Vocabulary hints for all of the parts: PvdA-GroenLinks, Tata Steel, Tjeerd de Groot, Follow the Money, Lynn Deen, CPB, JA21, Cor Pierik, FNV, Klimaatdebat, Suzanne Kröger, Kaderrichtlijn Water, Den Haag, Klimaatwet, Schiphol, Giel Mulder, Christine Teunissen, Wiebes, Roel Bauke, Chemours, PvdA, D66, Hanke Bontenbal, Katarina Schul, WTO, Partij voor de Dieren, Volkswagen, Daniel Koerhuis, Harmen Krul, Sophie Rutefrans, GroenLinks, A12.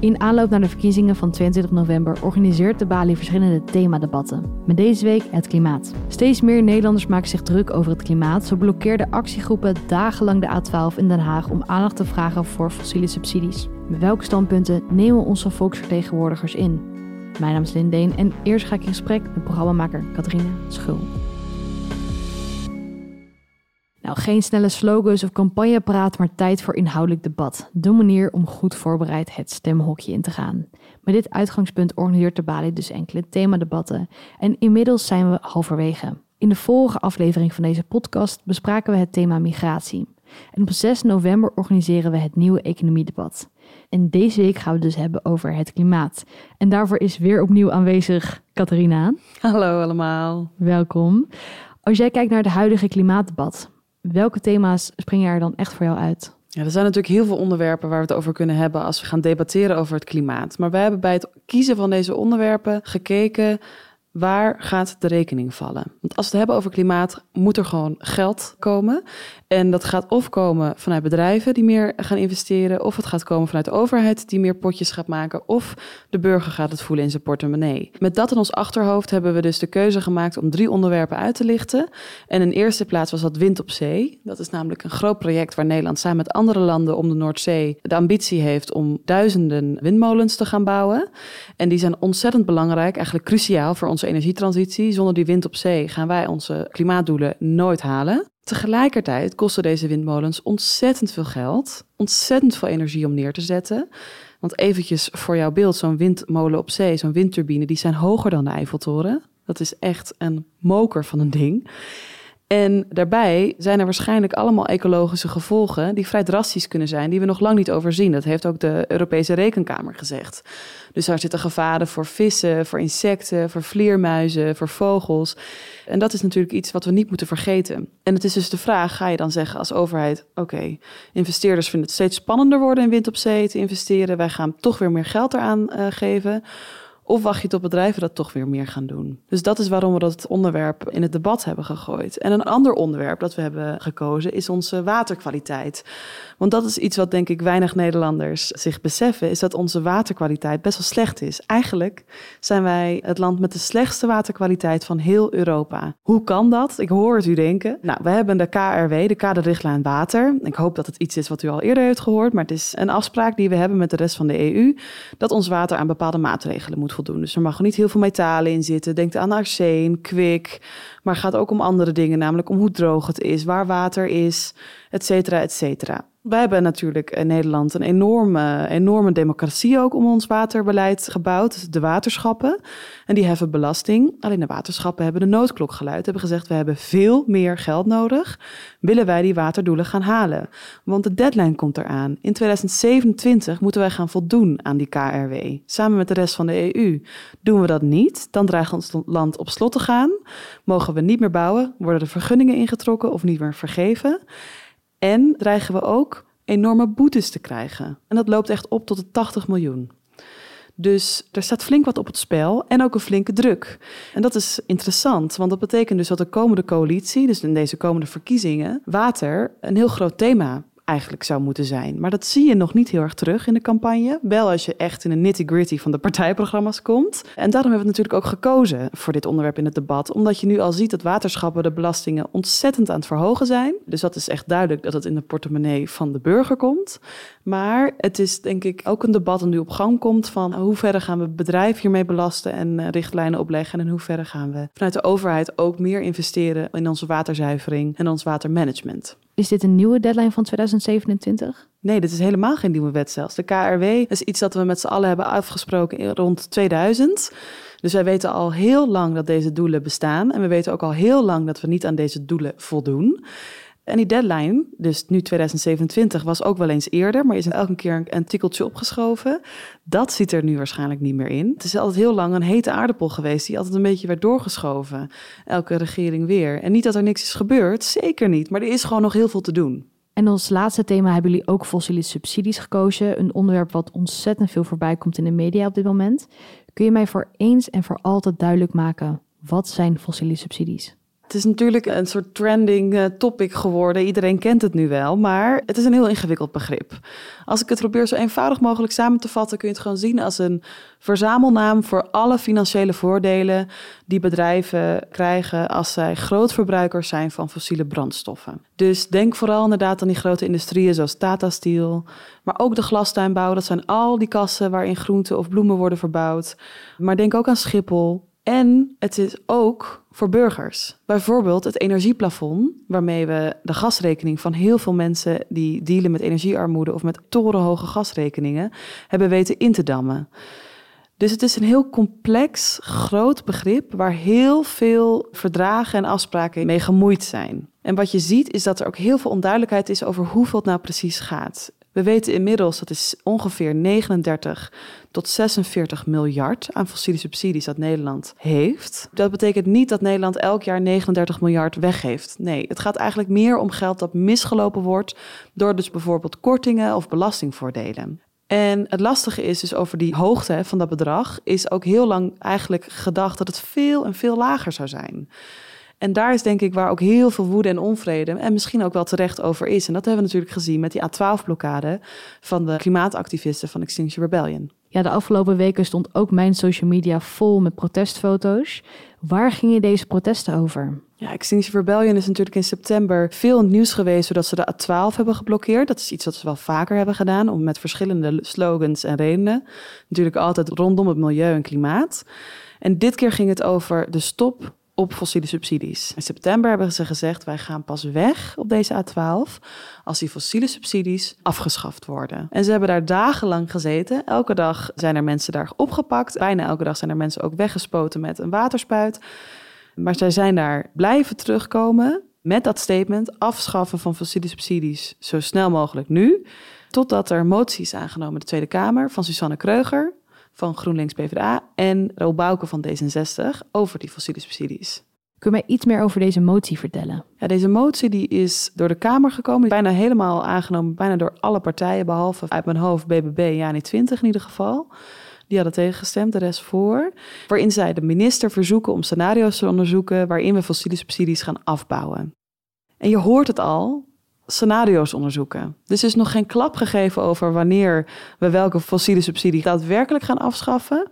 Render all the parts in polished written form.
In aanloop naar de verkiezingen van 22 november organiseert de Bali verschillende themadebatten. Met deze week het klimaat. Steeds meer Nederlanders maken zich druk over het klimaat. Zo blokkeerden actiegroepen dagenlang de A12 in Den Haag om aandacht te vragen voor fossiele subsidies. Met welke standpunten nemen onze volksvertegenwoordigers in? Mijn naam is Lynn Deen en eerst ga ik in gesprek met programmamaker Katarina Schul. Nou, geen snelle slogans of campagnepraat, maar tijd voor inhoudelijk debat. De manier om goed voorbereid het stemhokje in te gaan. Met dit uitgangspunt organiseert de Bali dus enkele themadebatten. En inmiddels zijn we halverwege. In de vorige aflevering van deze podcast bespraken we het thema migratie. En op 6 november organiseren we het nieuwe economiedebat. En deze week gaan we het dus hebben over het klimaat. En daarvoor is weer opnieuw aanwezig Katarina. Hallo allemaal. Welkom. Als jij kijkt naar het huidige klimaatdebat, welke thema's springen er dan echt voor jou uit? Ja, er zijn natuurlijk heel veel onderwerpen waar we het over kunnen hebben als we gaan debatteren over het klimaat. Maar wij hebben bij het kiezen van deze onderwerpen gekeken, waar gaat de rekening vallen? Want als we het hebben over klimaat, moet er gewoon geld komen. En dat gaat of komen vanuit bedrijven die meer gaan investeren, of het gaat komen vanuit de overheid die meer potjes gaat maken, of de burger gaat het voelen in zijn portemonnee. Met dat in ons achterhoofd hebben we dus de keuze gemaakt om 3 onderwerpen uit te lichten. En in eerste plaats was dat wind op zee. Dat is namelijk een groot project waar Nederland samen met andere landen om de Noordzee de ambitie heeft om duizenden windmolens te gaan bouwen. En die zijn ontzettend belangrijk, eigenlijk cruciaal voor onze energietransitie. Zonder die wind op zee gaan wij onze klimaatdoelen nooit halen. Tegelijkertijd kosten deze windmolens ontzettend veel geld, ontzettend veel energie om neer te zetten. Want eventjes voor jouw beeld, zo'n windmolen op zee, zo'n windturbine, die zijn hoger dan de Eiffeltoren. Dat is echt een moker van een ding. En daarbij zijn er waarschijnlijk allemaal ecologische gevolgen die vrij drastisch kunnen zijn, die we nog lang niet overzien. Dat heeft ook de Europese Rekenkamer gezegd. Dus daar zitten gevaren voor vissen, voor insecten, voor vleermuizen, voor vogels. En dat is natuurlijk iets wat we niet moeten vergeten. En het is dus de vraag, ga je dan zeggen als overheid, oké, investeerders vinden het steeds spannender worden in wind op zee te investeren. Wij gaan toch weer meer geld eraan geven. Of wacht je tot bedrijven dat toch weer meer gaan doen? Dus dat is waarom we dat onderwerp in het debat hebben gegooid. En een ander onderwerp dat we hebben gekozen is onze waterkwaliteit. Want dat is iets wat denk ik weinig Nederlanders zich beseffen, is dat onze waterkwaliteit best wel slecht is. Eigenlijk zijn wij het land met de slechtste waterkwaliteit van heel Europa. Hoe kan dat? Ik hoor het u denken. Nou, we hebben de KRW, de Kaderrichtlijn Water. Ik hoop dat het iets is wat u al eerder heeft gehoord, maar het is een afspraak die we hebben met de rest van de EU, dat ons water aan bepaalde maatregelen moet voldoen. Dus er mag niet heel veel metalen in zitten. Denk aan arsen, kwik, maar het gaat ook om andere dingen, namelijk om hoe droog het is, waar water is, et cetera, et cetera. Wij hebben natuurlijk in Nederland een enorme democratie ook om ons waterbeleid gebouwd. De waterschappen, en die heffen belasting. Alleen de waterschappen hebben de noodklok geluid. Hebben gezegd, we hebben veel meer geld nodig. Willen wij die waterdoelen gaan halen? Want de deadline komt eraan. In 2027 moeten wij gaan voldoen aan die KRW. Samen met de rest van de EU. Doen we dat niet, dan dreigt ons land op slot te gaan. Mogen we niet meer bouwen, worden de vergunningen ingetrokken of niet meer vergeven. En dreigen we ook enorme boetes te krijgen. En dat loopt echt op tot de 80 miljoen. Dus er staat flink wat op het spel en ook een flinke druk. En dat is interessant, want dat betekent dus dat de komende coalitie, dus in deze komende verkiezingen, water een heel groot thema eigenlijk zou moeten zijn. Maar dat zie je nog niet heel erg terug in de campagne. Wel als je echt in de nitty-gritty van de partijprogramma's komt. En daarom hebben we natuurlijk ook gekozen voor dit onderwerp in het debat. Omdat je nu al ziet dat waterschappen de belastingen ontzettend aan het verhogen zijn. Dus dat is echt duidelijk dat het in de portemonnee van de burger komt. Maar het is denk ik ook een debat dat nu op gang komt van hoe verre gaan we het bedrijf hiermee belasten en richtlijnen opleggen. En hoe verre gaan we vanuit de overheid ook meer investeren in onze waterzuivering en ons watermanagement. Is dit een nieuwe deadline van 2027? Nee, dit is helemaal geen nieuwe wet zelfs. De KRW is iets dat we met z'n allen hebben afgesproken rond 2000. Dus wij weten al heel lang dat deze doelen bestaan. En we weten ook al heel lang dat we niet aan deze doelen voldoen. En die deadline, dus nu 2027, was ook wel eens eerder, maar is elke keer een tikkeltje opgeschoven. Dat zit er nu waarschijnlijk niet meer in. Het is altijd heel lang een hete aardappel geweest die altijd een beetje werd doorgeschoven. Elke regering weer. En niet dat er niks is gebeurd, zeker niet. Maar er is gewoon nog heel veel te doen. En als laatste thema hebben jullie ook fossiele subsidies gekozen. Een onderwerp wat ontzettend veel voorbij komt in de media op dit moment. Kun je mij voor eens en voor altijd duidelijk maken, wat zijn fossiele subsidies? Het is natuurlijk een soort trending topic geworden. Iedereen kent het nu wel, maar het is een heel ingewikkeld begrip. Als ik het probeer zo eenvoudig mogelijk samen te vatten, kun je het gewoon zien als een verzamelnaam voor alle financiële voordelen die bedrijven krijgen als zij grootverbruikers zijn van fossiele brandstoffen. Dus denk vooral inderdaad aan die grote industrieën zoals Tata Steel, maar ook de glastuinbouw. Dat zijn al die kassen waarin groenten of bloemen worden verbouwd. Maar denk ook aan Schiphol. En het is ook voor burgers. Bijvoorbeeld het energieplafond, waarmee we de gasrekening van heel veel mensen die dealen met energiearmoede of met torenhoge gasrekeningen hebben weten in te dammen. Dus het is een heel complex, groot begrip waar heel veel verdragen en afspraken mee gemoeid zijn. En wat je ziet is dat er ook heel veel onduidelijkheid is over hoeveel het nou precies gaat. We weten inmiddels, dat is ongeveer 39 tot 46 miljard aan fossiele subsidies dat Nederland heeft. Dat betekent niet dat Nederland elk jaar 39 miljard weggeeft. Nee, het gaat eigenlijk meer om geld dat misgelopen wordt door dus bijvoorbeeld kortingen of belastingvoordelen. En het lastige is dus over die hoogte van dat bedrag is ook heel lang eigenlijk gedacht dat het veel en veel lager zou zijn. En daar is denk ik waar ook heel veel woede en onvrede en misschien ook wel terecht over is. En dat hebben we natuurlijk gezien met die A12-blokkade van de klimaatactivisten van Extinction Rebellion. Ja, de afgelopen weken stond ook mijn social media vol met protestfoto's. Waar gingen deze protesten over? Ja, Extinction Rebellion is natuurlijk in september veel in het nieuws geweest doordat ze de A12 hebben geblokkeerd. Dat is iets wat ze wel vaker hebben gedaan, om met verschillende slogans en redenen. Natuurlijk altijd rondom het milieu en klimaat. En dit keer ging het over de stop op fossiele subsidies. In september hebben ze gezegd, wij gaan pas weg op deze A12... als die fossiele subsidies afgeschaft worden. En ze hebben daar dagenlang gezeten. Elke dag zijn er mensen daar opgepakt. Bijna elke dag zijn er mensen ook weggespoten met een waterspuit. Maar zij zijn daar blijven terugkomen met dat statement, afschaffen van fossiele subsidies zo snel mogelijk nu, totdat er moties aangenomen in de Tweede Kamer van Suzanne Kröger van GroenLinks, PvdA en Roel Bauke van D66 over die fossiele subsidies. Kun je mij iets meer over deze motie vertellen? Ja, deze motie die is door de Kamer gekomen, bijna helemaal aangenomen, bijna door alle partijen, behalve uit mijn hoofd BBB, JA21 in ieder geval. Die hadden tegengestemd, de rest voor. Waarin zij de minister verzoeken om scenario's te onderzoeken waarin we fossiele subsidies gaan afbouwen. En je hoort het al, scenario's onderzoeken. Dus er is nog geen klap gegeven over wanneer we welke fossiele subsidie daadwerkelijk gaan afschaffen.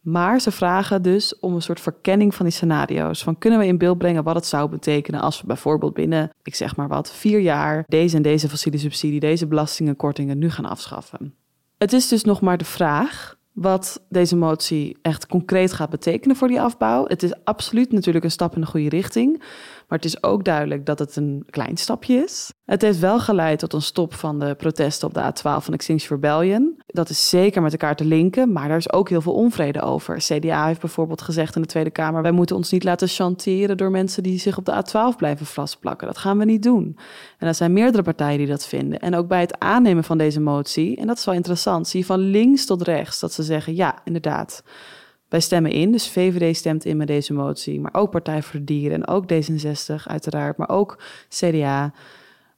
Maar ze vragen dus om een soort verkenning van die scenario's. Van kunnen we in beeld brengen wat het zou betekenen als we bijvoorbeeld binnen, ik zeg maar wat, 4 jaar deze en deze fossiele subsidie, deze belastingenkortingen nu gaan afschaffen. Het is dus nog maar de vraag wat deze motie echt concreet gaat betekenen voor die afbouw. Het is absoluut natuurlijk een stap in de goede richting, maar het is ook duidelijk dat het een klein stapje is. Het heeft wel geleid tot een stop van de protesten op de A12 van Extinction Rebellion. Dat is zeker met elkaar te linken, maar daar is ook heel veel onvrede over. CDA heeft bijvoorbeeld gezegd in de Tweede Kamer, wij moeten ons niet laten chanteren door mensen die zich op de A12 blijven vastplakken. Dat gaan we niet doen. En er zijn meerdere partijen die dat vinden. En ook bij het aannemen van deze motie, en dat is wel interessant, zie je van links tot rechts dat ze zeggen, ja, inderdaad, wij stemmen in. Dus VVD stemt in met deze motie, maar ook Partij voor de Dieren en ook D66 uiteraard, maar ook CDA.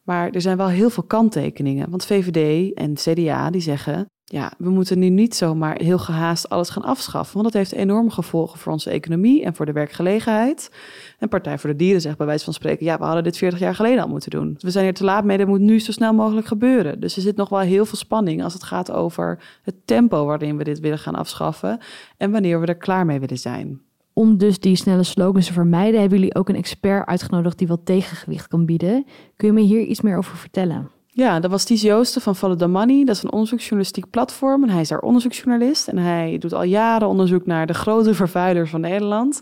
Maar er zijn wel heel veel kanttekeningen, want VVD en CDA die zeggen, ja, we moeten nu niet zomaar heel gehaast alles gaan afschaffen, want dat heeft enorme gevolgen voor onze economie en voor de werkgelegenheid. En Partij voor de Dieren zegt bij wijze van spreken, ja, we hadden dit 40 jaar geleden al moeten doen. We zijn hier te laat mee, dat moet nu zo snel mogelijk gebeuren. Dus er zit nog wel heel veel spanning als het gaat over het tempo waarin we dit willen gaan afschaffen en wanneer we er klaar mee willen zijn. Om dus die snelle slogans te vermijden, hebben jullie ook een expert uitgenodigd die wat tegengewicht kan bieden. Kun je me hier iets meer over vertellen? Ja, dat was Ties Joosten van Follow the Money. Dat is een onderzoeksjournalistiek platform en hij is daar onderzoeksjournalist. En hij doet al jaren onderzoek naar de grote vervuilers van Nederland.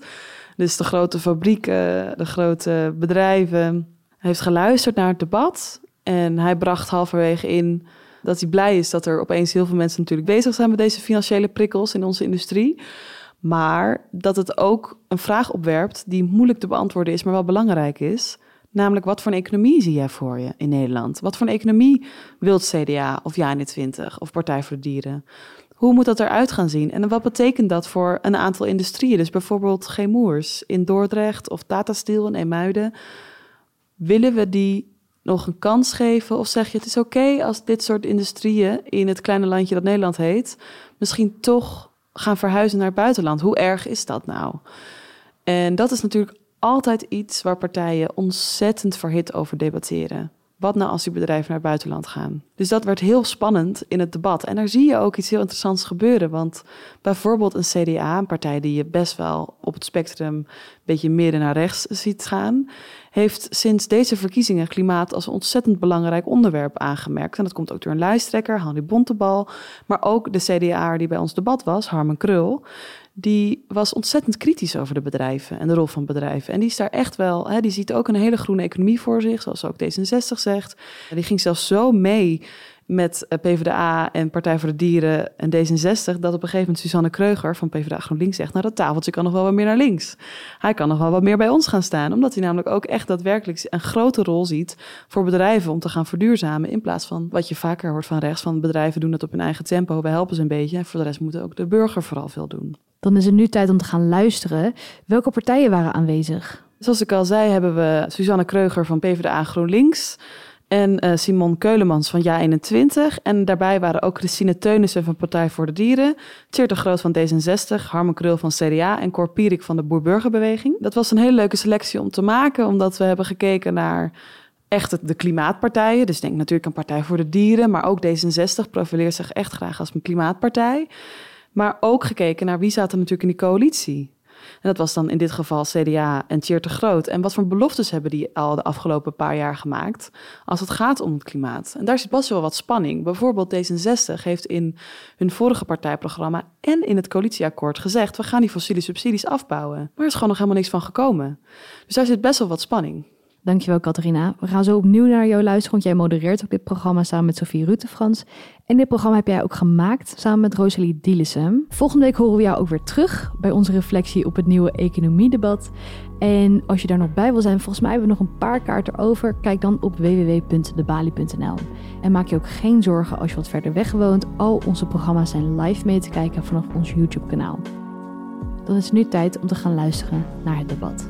Dus de grote fabrieken, de grote bedrijven. Hij heeft geluisterd naar het debat en hij bracht halverwege in dat hij blij is dat er opeens heel veel mensen natuurlijk bezig zijn met deze financiële prikkels in onze industrie. Maar dat het ook een vraag opwerpt die moeilijk te beantwoorden is, maar wel belangrijk is. Namelijk, wat voor een economie zie jij voor je in Nederland? Wat voor een economie wil het CDA of JA21 of Partij voor de Dieren? Hoe moet dat eruit gaan zien? En wat betekent dat voor een aantal industrieën? Dus bijvoorbeeld Chemours in Dordrecht of Tata Steel in IJmuiden. Willen we die nog een kans geven? Of zeg je, het is oké als dit soort industrieën in het kleine landje dat Nederland heet misschien toch gaan verhuizen naar het buitenland? Hoe erg is dat nou? En dat is natuurlijk altijd iets waar partijen ontzettend verhit over debatteren. Wat nou als die bedrijven naar het buitenland gaan? Dus dat werd heel spannend in het debat. En daar zie je ook iets heel interessants gebeuren. Want bijvoorbeeld een CDA, een partij die je best wel op het spectrum een beetje midden naar rechts ziet gaan, heeft sinds deze verkiezingen klimaat als een ontzettend belangrijk onderwerp aangemerkt. En dat komt ook door een lijsttrekker, Hanke Bontenbal. Maar ook de CDA'er die bij ons debat was, Harmen Krul, die was ontzettend kritisch over de bedrijven en de rol van bedrijven. En die is daar echt wel, die ziet ook een hele groene economie voor zich, zoals ook D66 zegt. Die ging zelfs zo mee met PvdA en Partij voor de Dieren en D66... dat op een gegeven moment Suzanne Kröger van PvdA-GroenLinks zegt, nou, dat tafeltje kan nog wel wat meer naar links. Hij kan nog wel wat meer bij ons gaan staan. Omdat hij namelijk ook echt daadwerkelijk een grote rol ziet voor bedrijven om te gaan verduurzamen, in plaats van wat je vaker hoort van rechts, van bedrijven doen dat op hun eigen tempo, we helpen ze een beetje, en voor de rest moeten ook de burger vooral veel doen. Dan is het nu tijd om te gaan luisteren. Welke partijen waren aanwezig? Zoals ik al zei, hebben we Suzanne Kröger van PvdA-GroenLinks en Simon Ceulemans van JA21. En daarbij waren ook Christine Teunissen van Partij voor de Dieren, Tjeerd de Groot van D66, Harmen Krul van CDA en Cor Pierik van de Boer-Burgerbeweging. Dat was een hele leuke selectie om te maken, omdat we hebben gekeken naar echt de klimaatpartijen. Dus denk natuurlijk aan Partij voor de Dieren, maar ook D66 profileert zich echt graag als een klimaatpartij. Maar ook gekeken naar wie zaten natuurlijk in die coalitie. En dat was dan in dit geval CDA en Tjeerd de Groot. En wat voor beloftes hebben die al de afgelopen paar jaar gemaakt als het gaat om het klimaat? En daar zit best wel wat spanning. Bijvoorbeeld D66 heeft in hun vorige partijprogramma en in het coalitieakkoord gezegd, we gaan die fossiele subsidies afbouwen. Maar er is gewoon nog helemaal niks van gekomen. Dus daar zit best wel wat spanning. Dankjewel, Katarina. We gaan zo opnieuw naar jou luisteren, want jij modereert ook dit programma samen met Sophie Rutefrans. En dit programma heb jij ook gemaakt samen met Rosalie Dielesem. Volgende week horen we jou ook weer terug bij onze reflectie op het nieuwe economiedebat. En als je daar nog bij wil zijn, volgens mij hebben we nog een paar kaarten over. Kijk dan op www.debalie.nl. En maak je ook geen zorgen als je wat verder weg woont. Al onze programma's zijn live mee te kijken vanaf ons YouTube-kanaal. Dan is het nu tijd om te gaan luisteren naar het debat.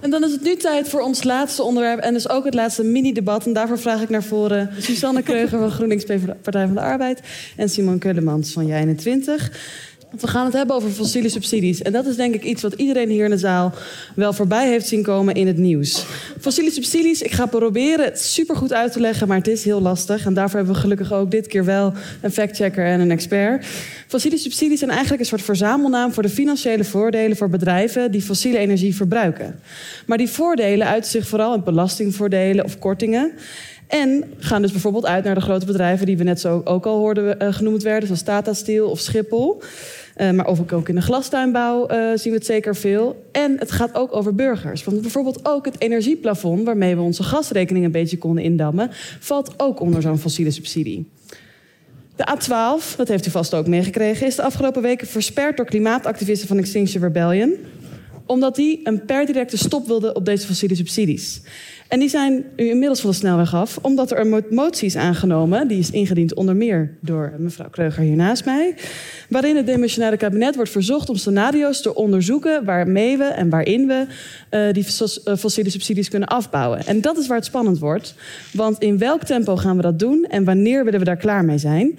En dan is het nu tijd voor ons laatste onderwerp en dus ook het laatste mini-debat. En daarvoor vraag ik naar voren Suzanne Kröger van GroenLinks Partij van de Arbeid en Simon Ceulemans van JA21. We gaan het hebben over fossiele subsidies. En dat is denk ik iets wat iedereen hier in de zaal wel voorbij heeft zien komen in het nieuws. Fossiele subsidies, ik ga proberen het supergoed uit te leggen, maar het is heel lastig. En daarvoor hebben we gelukkig ook dit keer wel een factchecker en een expert. Fossiele subsidies zijn eigenlijk een soort verzamelnaam voor de financiële voordelen voor bedrijven die fossiele energie verbruiken. Maar die voordelen uiten zich vooral in belastingvoordelen of kortingen. En gaan dus bijvoorbeeld uit naar de grote bedrijven die we net zo ook al hoorden genoemd werden, zoals Tata Steel of Schiphol. Maar ook in de glastuinbouw zien we het zeker veel. En het gaat ook over burgers. Want bijvoorbeeld ook het energieplafond, waarmee we onze gasrekening een beetje konden indammen, valt ook onder zo'n fossiele subsidie. De A12, dat heeft u vast ook meegekregen, is de afgelopen weken versperd door klimaatactivisten van Extinction Rebellion, omdat die een per directe stop wilden op deze fossiele subsidies. En die zijn nu inmiddels van de snelweg af, omdat er een motie is aangenomen, die is ingediend onder meer door mevrouw Kröger hier naast mij, waarin het demissionaire kabinet wordt verzocht om scenario's te onderzoeken waarmee we en waarin we die fossiele subsidies kunnen afbouwen. En dat is waar het spannend wordt, want in welk tempo gaan we dat doen en wanneer willen we daar klaar mee zijn?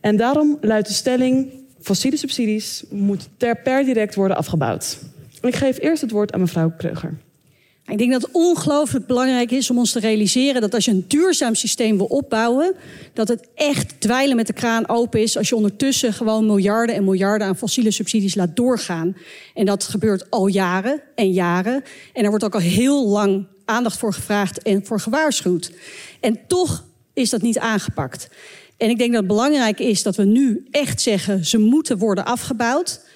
En daarom luidt de stelling, fossiele subsidies moeten per direct worden afgebouwd. Ik geef eerst het woord aan mevrouw Kröger. Ik denk dat het ongelooflijk belangrijk is om ons te realiseren dat als je een duurzaam systeem wil opbouwen, dat het echt dweilen met de kraan open is als je ondertussen gewoon miljarden en miljarden aan fossiele subsidies laat doorgaan. En dat gebeurt al jaren en jaren. En daar wordt ook al heel lang aandacht voor gevraagd en voor gewaarschuwd. En toch is dat niet aangepakt. En ik denk dat het belangrijk is dat we nu echt zeggen, ze moeten worden afgebouwd.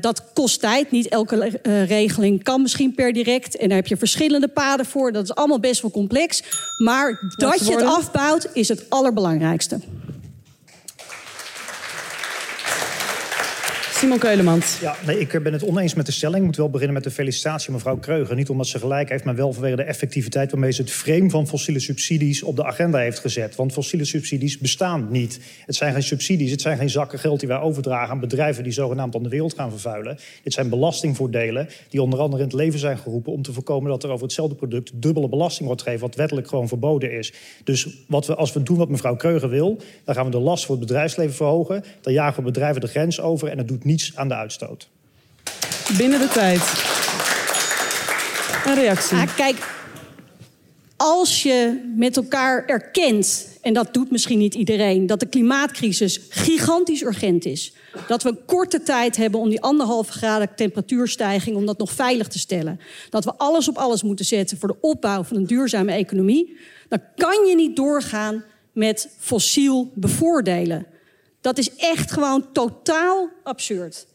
Dat kost tijd. Niet elke regeling kan misschien per direct. En daar heb je verschillende paden voor. Dat is allemaal best wel complex. Maar dat je het afbouwt is het allerbelangrijkste. Simon Ceulemans. Ja, nee, ik ben het oneens met de stelling. Ik moet wel beginnen met de felicitatie mevrouw Kröger. Niet omdat ze gelijk heeft, maar wel vanwege de effectiviteit waarmee ze het frame van fossiele subsidies op de agenda heeft gezet. Want fossiele subsidies bestaan niet. Het zijn geen subsidies, het zijn geen zakken geld die wij overdragen aan bedrijven die zogenaamd aan de wereld gaan vervuilen. Dit zijn belastingvoordelen die onder andere in het leven zijn geroepen om te voorkomen dat er over hetzelfde product dubbele belasting wordt gegeven, wat wettelijk gewoon verboden is. Dus als we doen wat mevrouw Kröger wil, dan gaan we de last voor het bedrijfsleven verhogen. Dan jagen we bedrijven de grens over en dat doet niet niets aan de uitstoot. Binnen de tijd. Een reactie. Ah, kijk, als je met elkaar erkent, en dat doet misschien niet iedereen, dat de klimaatcrisis gigantisch urgent is. Dat we een korte tijd hebben om die 1,5 graden temperatuurstijging, om dat nog veilig te stellen. Dat we alles op alles moeten zetten voor de opbouw van een duurzame economie. Dan kan je niet doorgaan met fossiel bevoordelen. Dat is echt gewoon totaal absurd.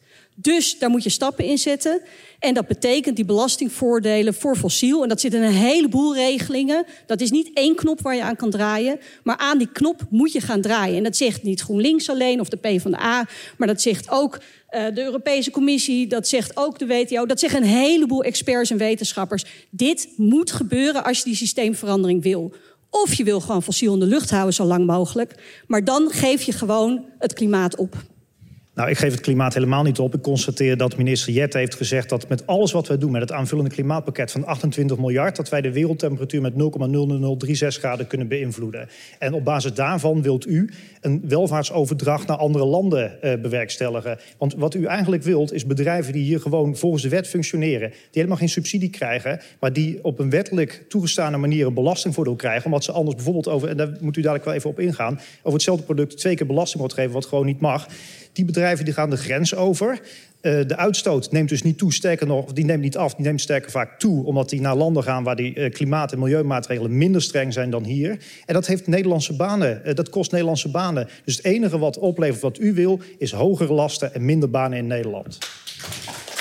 Dus daar moet je stappen in zetten. En dat betekent die belastingvoordelen voor fossiel. En dat zit in een heleboel regelingen. Dat is niet één knop waar je aan kan draaien. Maar aan die knop moet je gaan draaien. En dat zegt niet GroenLinks alleen of de PvdA. Maar dat zegt ook de Europese Commissie. Dat zegt ook de WTO. Dat zeggen een heleboel experts en wetenschappers. Dit moet gebeuren als je die systeemverandering wil. Of je wil gewoon fossiel in de lucht houden zo lang mogelijk. Maar dan geef je gewoon het klimaat op. Nou, ik geef het klimaat helemaal niet op. Ik constateer dat minister Jette heeft gezegd dat met alles wat wij doen, met het aanvullende klimaatpakket van 28 miljard... dat wij de wereldtemperatuur met 0,00036 graden kunnen beïnvloeden. En op basis daarvan wilt u een welvaartsoverdracht naar andere landen bewerkstelligen. Want wat u eigenlijk wilt is bedrijven die hier gewoon volgens de wet functioneren, die helemaal geen subsidie krijgen, maar die op een wettelijk toegestane manier een belastingvoordeel krijgen, omdat ze anders bijvoorbeeld over, en daar moet u dadelijk wel even op ingaan, over hetzelfde product 2 keer belasting wordt gegeven, wat gewoon niet mag. Die bedrijven die gaan de grens over. De uitstoot neemt dus niet toe, sterker nog, die neemt niet af, die neemt sterker vaak toe, omdat die naar landen gaan waar die klimaat- en milieumaatregelen minder streng zijn dan hier. En dat heeft Nederlandse banen, dat kost Nederlandse banen. Dus het enige wat oplevert wat u wil, is hogere lasten en minder banen in Nederland.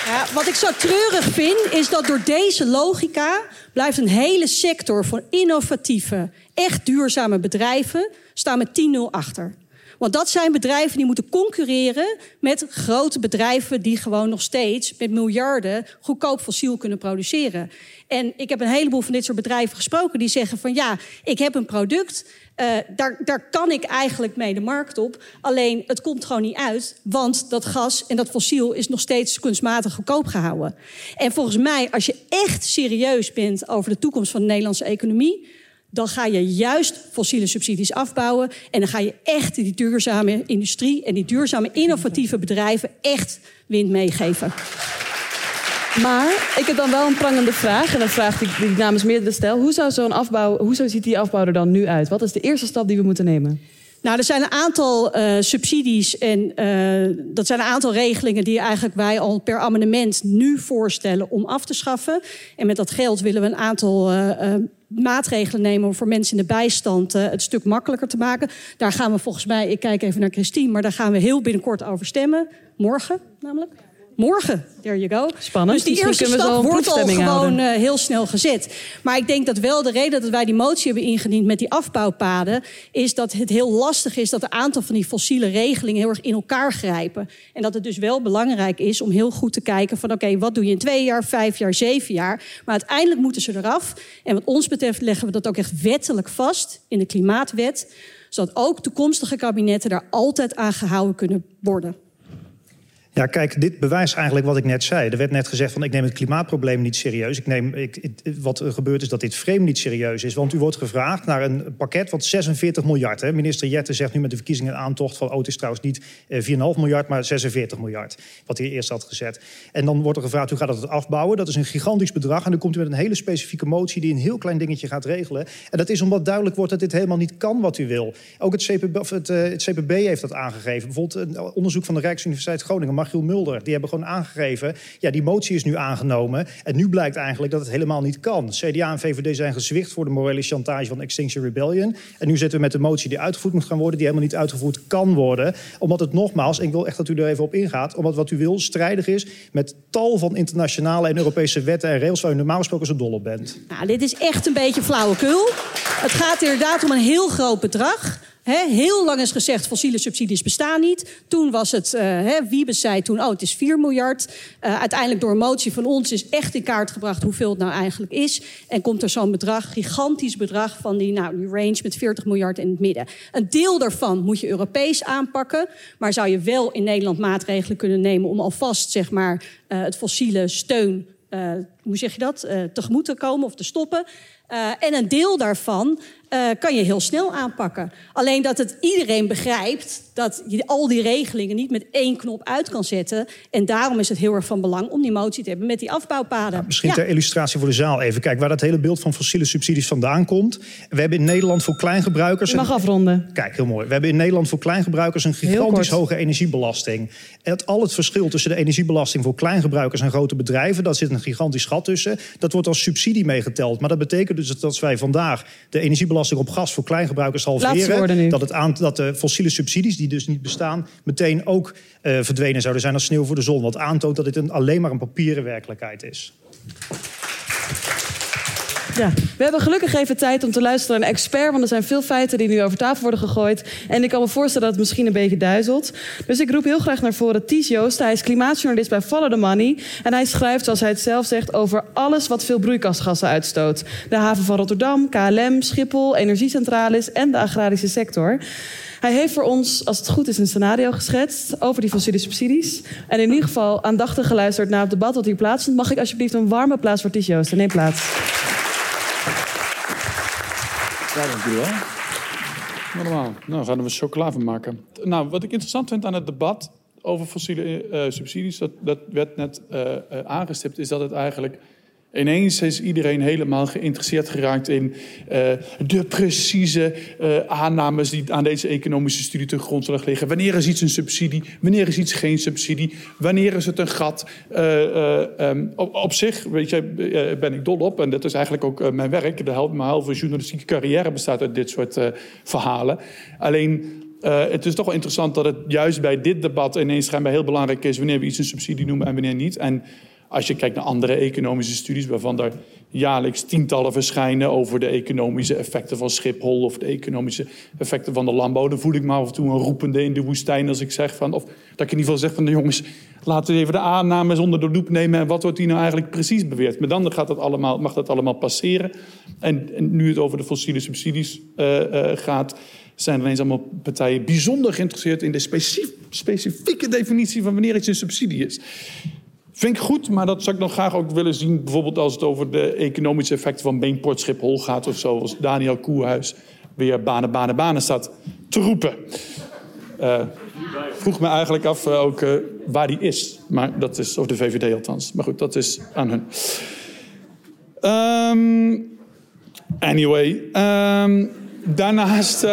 Ja, wat ik zo treurig vind, is dat door deze logica blijft een hele sector van innovatieve, echt duurzame bedrijven staan met 10-0 achter. Want dat zijn bedrijven die moeten concurreren met grote bedrijven die gewoon nog steeds met miljarden goedkoop fossiel kunnen produceren. En ik heb een heleboel van dit soort bedrijven gesproken die zeggen van ja, ik heb een product, daar kan ik eigenlijk mee de markt op. Alleen het komt gewoon niet uit, want dat gas en dat fossiel is nog steeds kunstmatig goedkoop gehouden. En volgens mij, als je echt serieus bent over de toekomst van de Nederlandse economie, dan ga je juist fossiele subsidies afbouwen en dan ga je echt die duurzame industrie en die duurzame innovatieve bedrijven echt wind meegeven. Maar ik heb dan wel een prangende vraag en dan vraag ik namens meerdere stel. Hoe ziet die afbouw er dan nu uit? Wat is de eerste stap die we moeten nemen? Nou, er zijn een aantal subsidies en dat zijn een aantal regelingen die eigenlijk wij al per amendement nu voorstellen om af te schaffen. En met dat geld willen we een aantal maatregelen nemen om voor mensen in de bijstand het stuk makkelijker te maken. Daar gaan we volgens mij, ik kijk even naar Christine, maar daar gaan we heel binnenkort over stemmen. Morgen namelijk. Morgen, there you go. Spannend. Dus die eerste stap wordt al gewoon heel snel gezet. Maar ik denk dat wel de reden dat wij die motie hebben ingediend met die afbouwpaden is dat het heel lastig is dat een aantal van die fossiele regelingen heel erg in elkaar grijpen. En dat het dus wel belangrijk is om heel goed te kijken van oké, wat doe je in 2 jaar, 5 jaar, 7 jaar? Maar uiteindelijk moeten ze eraf. En wat ons betreft leggen we dat ook echt wettelijk vast in de Klimaatwet. Zodat ook toekomstige kabinetten daar altijd aan gehouden kunnen worden. Ja, kijk, dit bewijst eigenlijk wat ik net zei. Er werd net gezegd van ik neem het klimaatprobleem niet serieus. Wat er gebeurt is dat dit frame niet serieus is. Want u wordt gevraagd naar een pakket van 46 miljard. Hè? Minister Jette zegt nu met de verkiezingen een aantocht van het is trouwens niet 4,5 miljard, maar 46 miljard. Wat hij eerst had gezet. En dan wordt er gevraagd, hoe gaat dat afbouwen? Dat is een gigantisch bedrag. En dan komt u met een hele specifieke motie die een heel klein dingetje gaat regelen. En dat is omdat duidelijk wordt dat dit helemaal niet kan wat u wil. Ook het CPB heeft dat aangegeven. Bijvoorbeeld een onderzoek van de Rijksuniversiteit Groningen Giel Mulder, die hebben gewoon aangegeven, ja, die motie is nu aangenomen en nu blijkt eigenlijk dat het helemaal niet kan. CDA en VVD zijn gezwicht voor de morele chantage van Extinction Rebellion. En nu zitten we met de motie die uitgevoerd moet gaan worden, die helemaal niet uitgevoerd kan worden. Omdat het nogmaals, en ik wil echt dat u er even op ingaat, omdat wat u wil strijdig is met tal van internationale en Europese wetten en regels waar u normaal gesproken zo dol op bent. Nou, dit is echt een beetje flauwekul. Het gaat inderdaad om een heel groot bedrag. Heel lang is gezegd, fossiele subsidies bestaan niet. Toen was het, Wiebes zei toen, het is 4 miljard. Uiteindelijk door een motie van ons is echt in kaart gebracht hoeveel het nou eigenlijk is. En komt er zo'n bedrag, gigantisch bedrag van die range met 40 miljard in het midden. Een deel daarvan moet je Europees aanpakken. Maar zou je wel in Nederland maatregelen kunnen nemen om alvast het fossiele steun, tegemoet te komen of te stoppen. En een deel daarvan kan je heel snel aanpakken. Alleen dat het iedereen begrijpt dat je al die regelingen niet met één knop uit kan zetten. En daarom is het heel erg van belang om die motie te hebben met die afbouwpaden. Nou, misschien ter illustratie voor de zaal even. Kijk, waar dat hele beeld van fossiele subsidies vandaan komt. We hebben in Nederland voor kleingebruikers... Je mag afronden. Kijk, heel mooi. We hebben in Nederland voor kleingebruikers een gigantisch hoge energiebelasting. En dat al het verschil tussen de energiebelasting voor kleingebruikers en grote bedrijven, daar zit een gigantisch gat tussen. Dat wordt als subsidie meegeteld. Maar dat betekent dus dat wij vandaag de energiebelasting op gas voor kleingebruikers halveren. Dat de fossiele subsidies, die dus niet bestaan, meteen ook verdwenen zouden zijn als sneeuw voor de zon. Wat aantoont dat dit alleen maar een papieren werkelijkheid is. Ja, we hebben gelukkig even tijd om te luisteren naar een expert, want er zijn veel feiten die nu over tafel worden gegooid. En ik kan me voorstellen dat het misschien een beetje duizelt. Dus ik roep heel graag naar voren Ties Joosten. Hij is klimaatjournalist bij Follow the Money. En hij schrijft, zoals hij het zelf zegt, over alles wat veel broeikasgassen uitstoot. De haven van Rotterdam, KLM, Schiphol, energiecentrales en de agrarische sector. Hij heeft voor ons, als het goed is, een scenario geschetst over die fossiele subsidies. En in ieder geval aandachtig geluisterd naar het debat dat hier plaatsvindt. Mag ik alsjeblieft een warme applaus voor Ties Joosten? Neem plaats. Ja, dank jullie wel. Normaal. Nou, gaan we een chocola van maken. Nou, wat ik interessant vind aan het debat over fossiele subsidies, dat werd net aangestipt, is dat het eigenlijk ineens is iedereen helemaal geïnteresseerd geraakt in de precieze aannames die aan deze economische studie ten grondslag liggen. Wanneer is iets een subsidie? Wanneer is iets geen subsidie? Wanneer is het een gat? Op zich, weet je, ben ik dol op. En dat is eigenlijk ook mijn werk. Mijn halve journalistieke carrière bestaat uit dit soort verhalen. Alleen, het is toch wel interessant dat het juist bij dit debat ineens schijnbaar heel belangrijk is wanneer we iets een subsidie noemen en wanneer niet. En als je kijkt naar andere economische studies, waarvan er jaarlijks tientallen verschijnen over de economische effecten van Schiphol of de economische effecten van de landbouw, dan voel ik me af en toe een roepende in de woestijn als ik zeg van, of dat ik in ieder geval zeg van, jongens, laten we even de aannames onder de loep nemen en wat wordt hier nou eigenlijk precies beweerd. Maar dan gaat dat allemaal, mag dat allemaal passeren. En nu het over de fossiele subsidies gaat, zijn er ineens allemaal partijen bijzonder geïnteresseerd in de specifieke definitie van wanneer iets een subsidie is. Vind ik goed, maar dat zou ik nog graag ook willen zien. Bijvoorbeeld als het over de economische effecten van Beenport Schiphol gaat of zo. Als Daniel Koerhuis weer banen staat te roepen. Vroeg me eigenlijk af ook waar die is. Maar dat is, of de VVD althans. Maar goed, dat is aan hun. Daarnaast...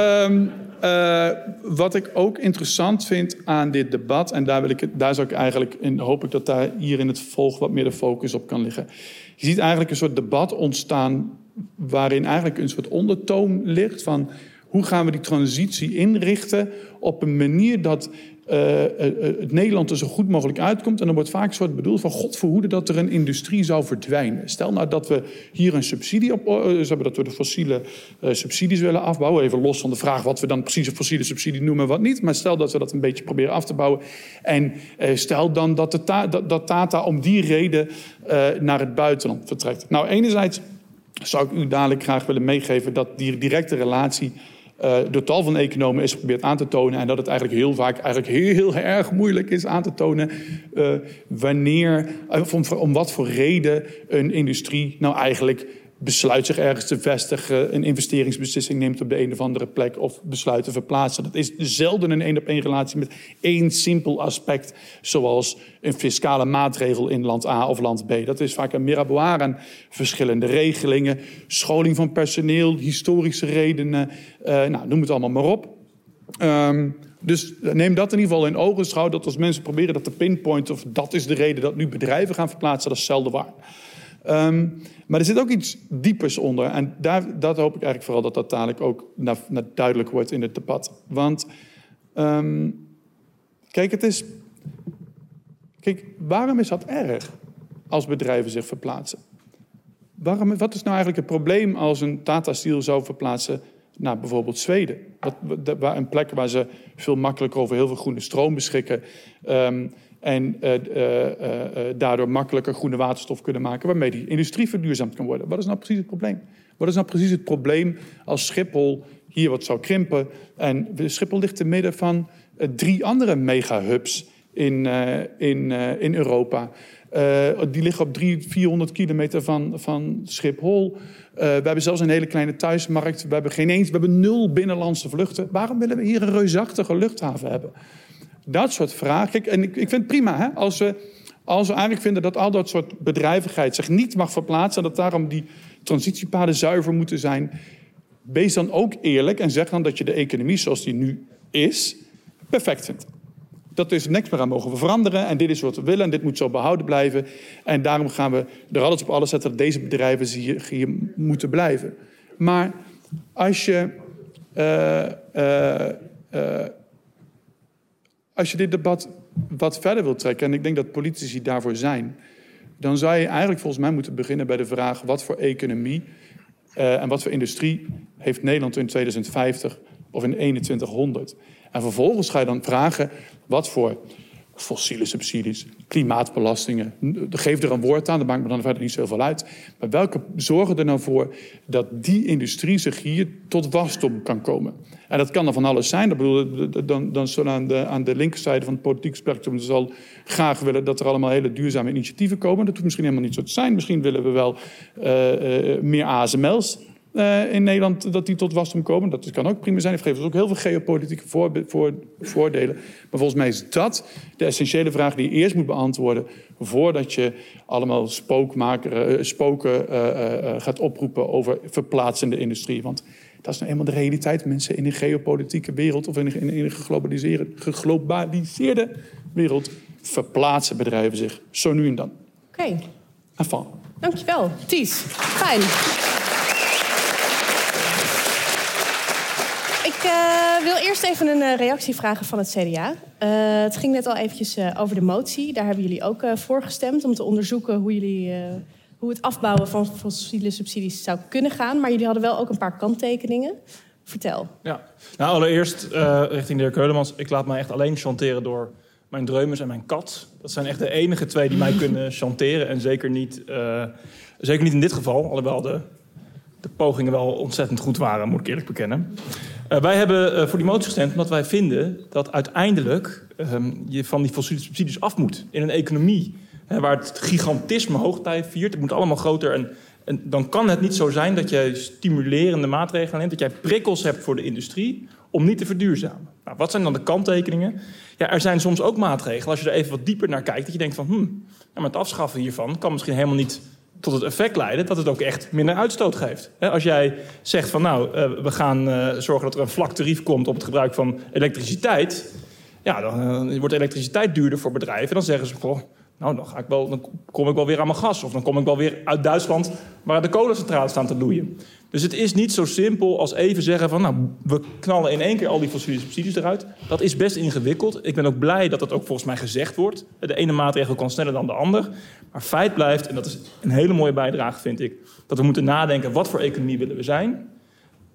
wat ik ook interessant vind aan dit debat, en hoop ik dat daar hier in het vervolg wat meer de focus op kan liggen. Je ziet eigenlijk een soort debat ontstaan waarin eigenlijk een soort ondertoon ligt van hoe gaan we die transitie inrichten op een manier dat het Nederland er zo goed mogelijk uitkomt. En dan wordt vaak een soort bedoeld van God verhoede dat er een industrie zou verdwijnen. Stel nou dat we hier een subsidie op, dat we de fossiele subsidies willen afbouwen. Even los van de vraag wat we dan precies een fossiele subsidie noemen en wat niet. Maar stel dat we dat een beetje proberen af te bouwen. En stel dan dat dat Tata om die reden naar het buitenland vertrekt. Nou, enerzijds zou ik u dadelijk graag willen meegeven dat die directe relatie door tal van economen is geprobeerd aan te tonen en dat het eigenlijk heel vaak heel erg moeilijk is aan te tonen om wat voor reden een industrie nou eigenlijk besluit zich ergens te vestigen, een investeringsbeslissing neemt op de een of andere plek of besluit te verplaatsen. Dat is zelden een één-op-één relatie met één simpel aspect, zoals een fiscale maatregel in land A of land B. Dat is vaak een miraboir aan verschillende regelingen, scholing van personeel, historische redenen, noem het allemaal maar op. Dus neem dat in ieder geval in ogenschouw, dat als mensen proberen dat te pinpointen of dat is de reden dat nu bedrijven gaan verplaatsen, dat is zelden waar. Maar er zit ook iets diepers onder. En dat hoop ik eigenlijk vooral dat dadelijk ook duidelijk wordt in het debat. Want, waarom is dat erg als bedrijven zich verplaatsen? Wat is nou eigenlijk het probleem als een Tata Steel zou verplaatsen naar bijvoorbeeld Zweden? Een plek waar ze veel makkelijker over heel veel groene stroom beschikken. Daardoor makkelijker groene waterstof kunnen maken, waarmee die industrie verduurzaamd kan worden. Wat is nou precies het probleem? Wat is nou precies het probleem als Schiphol hier wat zou krimpen? En Schiphol ligt te midden van 3 andere mega-hubs in Europa. Die liggen op 300-400 kilometer van Schiphol. We hebben zelfs een hele kleine thuismarkt. We hebben nul binnenlandse vluchten. Waarom willen we hier een reusachtige luchthaven hebben? Dat soort vragen. En ik vind het prima, hè? Als we eigenlijk vinden dat al dat soort bedrijvigheid zich niet mag verplaatsen, en dat daarom die transitiepaden zuiver moeten zijn, wees dan ook eerlijk en zeg dan dat je de economie zoals die nu is perfect vindt. Dat is niks meer aan mogen we veranderen. En dit is wat we willen en dit moet zo behouden blijven. En daarom gaan we er alles op alles zetten dat deze bedrijven hier moeten blijven. Maar als je dit debat wat verder wilt trekken, en ik denk dat politici daarvoor zijn, dan zou je eigenlijk volgens mij moeten beginnen bij de vraag wat voor economie en wat voor industrie heeft Nederland in 2050 of in 2100. En vervolgens ga je dan vragen wat voor fossiele subsidies, klimaatbelastingen. Geef er een woord aan, dat maakt me dan verder niet zoveel uit. Maar welke zorgen er nou voor dat die industrie zich hier tot wasdom kan komen? En dat kan dan van alles zijn. Ik bedoel, dan zullen aan de linkerzijde van het politiek spectrum zal graag willen dat er allemaal hele duurzame initiatieven komen. Dat hoeft misschien helemaal niet zo te zijn. Misschien willen we wel meer ASML's. In Nederland, dat die tot wasdom komen. Dat kan ook prima zijn. Het geeft ons ook heel veel geopolitieke voordelen. Maar volgens mij is dat de essentiële vraag die je eerst moet beantwoorden voordat je allemaal spoken gaat oproepen over verplaatsende industrie. Want dat is nou eenmaal de realiteit. Mensen in een geopolitieke wereld of in een geglobaliseerde wereld verplaatsen bedrijven zich. Zo nu en dan. Oké. Enfin. Dankjewel. Ties. Fijn. Ik wil eerst even een reactie vragen van het CDA. Het ging net al eventjes over de motie. Daar hebben jullie ook voor gestemd om te onderzoeken hoe het afbouwen van fossiele subsidies zou kunnen gaan. Maar jullie hadden wel ook een paar kanttekeningen. Vertel. Ja. Nou, allereerst richting de heer Keulemans. Ik laat mij echt alleen chanteren door mijn dreumes en mijn kat. Dat zijn echt de enige twee die mij kunnen chanteren. En zeker niet in dit geval, alhoewel de pogingen wel ontzettend goed waren, moet ik eerlijk bekennen. Wij hebben voor die motie gestemd omdat wij vinden dat uiteindelijk je van die fossiele subsidies af moet. In een economie waar het gigantisme hoogtij viert, het moet allemaal groter. En dan kan het niet zo zijn dat jij stimulerende maatregelen neemt, dat jij prikkels hebt voor de industrie om niet te verduurzamen. Nou, wat zijn dan de kanttekeningen? Ja, er zijn soms ook maatregelen, als je er even wat dieper naar kijkt, dat je denkt van, maar het afschaffen hiervan kan misschien helemaal niet tot het effect leiden dat het ook echt minder uitstoot geeft. Als jij zegt van we gaan zorgen dat er een vlak tarief komt op het gebruik van elektriciteit, ja, dan wordt elektriciteit duurder voor bedrijven. En dan zeggen ze, dan kom ik wel weer aan mijn gas. Of dan kom ik wel weer uit Duitsland waar de kolencentrales staan te loeien. Dus het is niet zo simpel als even zeggen van we knallen in één keer al die fossiele subsidies eruit. Dat is best ingewikkeld. Ik ben ook blij dat dat ook volgens mij gezegd wordt. De ene maatregel kan sneller dan de ander. Maar feit blijft, en dat is een hele mooie bijdrage vind ik, dat we moeten nadenken wat voor economie willen we zijn.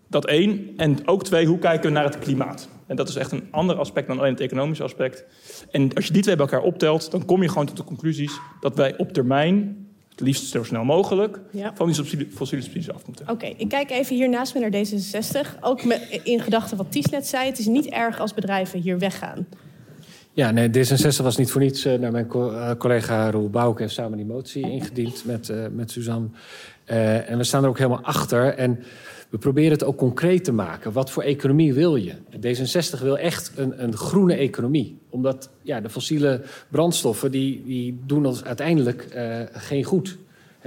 Dat één. En ook twee, hoe kijken we naar het klimaat? En dat is echt een ander aspect dan alleen het economische aspect. En als je die twee bij elkaar optelt, dan kom je gewoon tot de conclusies dat wij op termijn, het liefst zo snel mogelijk, van die fossiele subsidies af moeten. Oké, ik kijk even hier naast me naar D66. Ook in gedachten wat Ties net zei, het is niet erg als bedrijven hier weggaan. Ja, nee, D66 was niet voor niets. Mijn collega Roel Bauke heeft samen die motie ingediend met Suzanne. En we staan er ook helemaal achter. En we proberen het ook concreet te maken. Wat voor economie wil je? D66 wil echt een groene economie. Omdat de fossiele brandstoffen die doen ons uiteindelijk geen goed.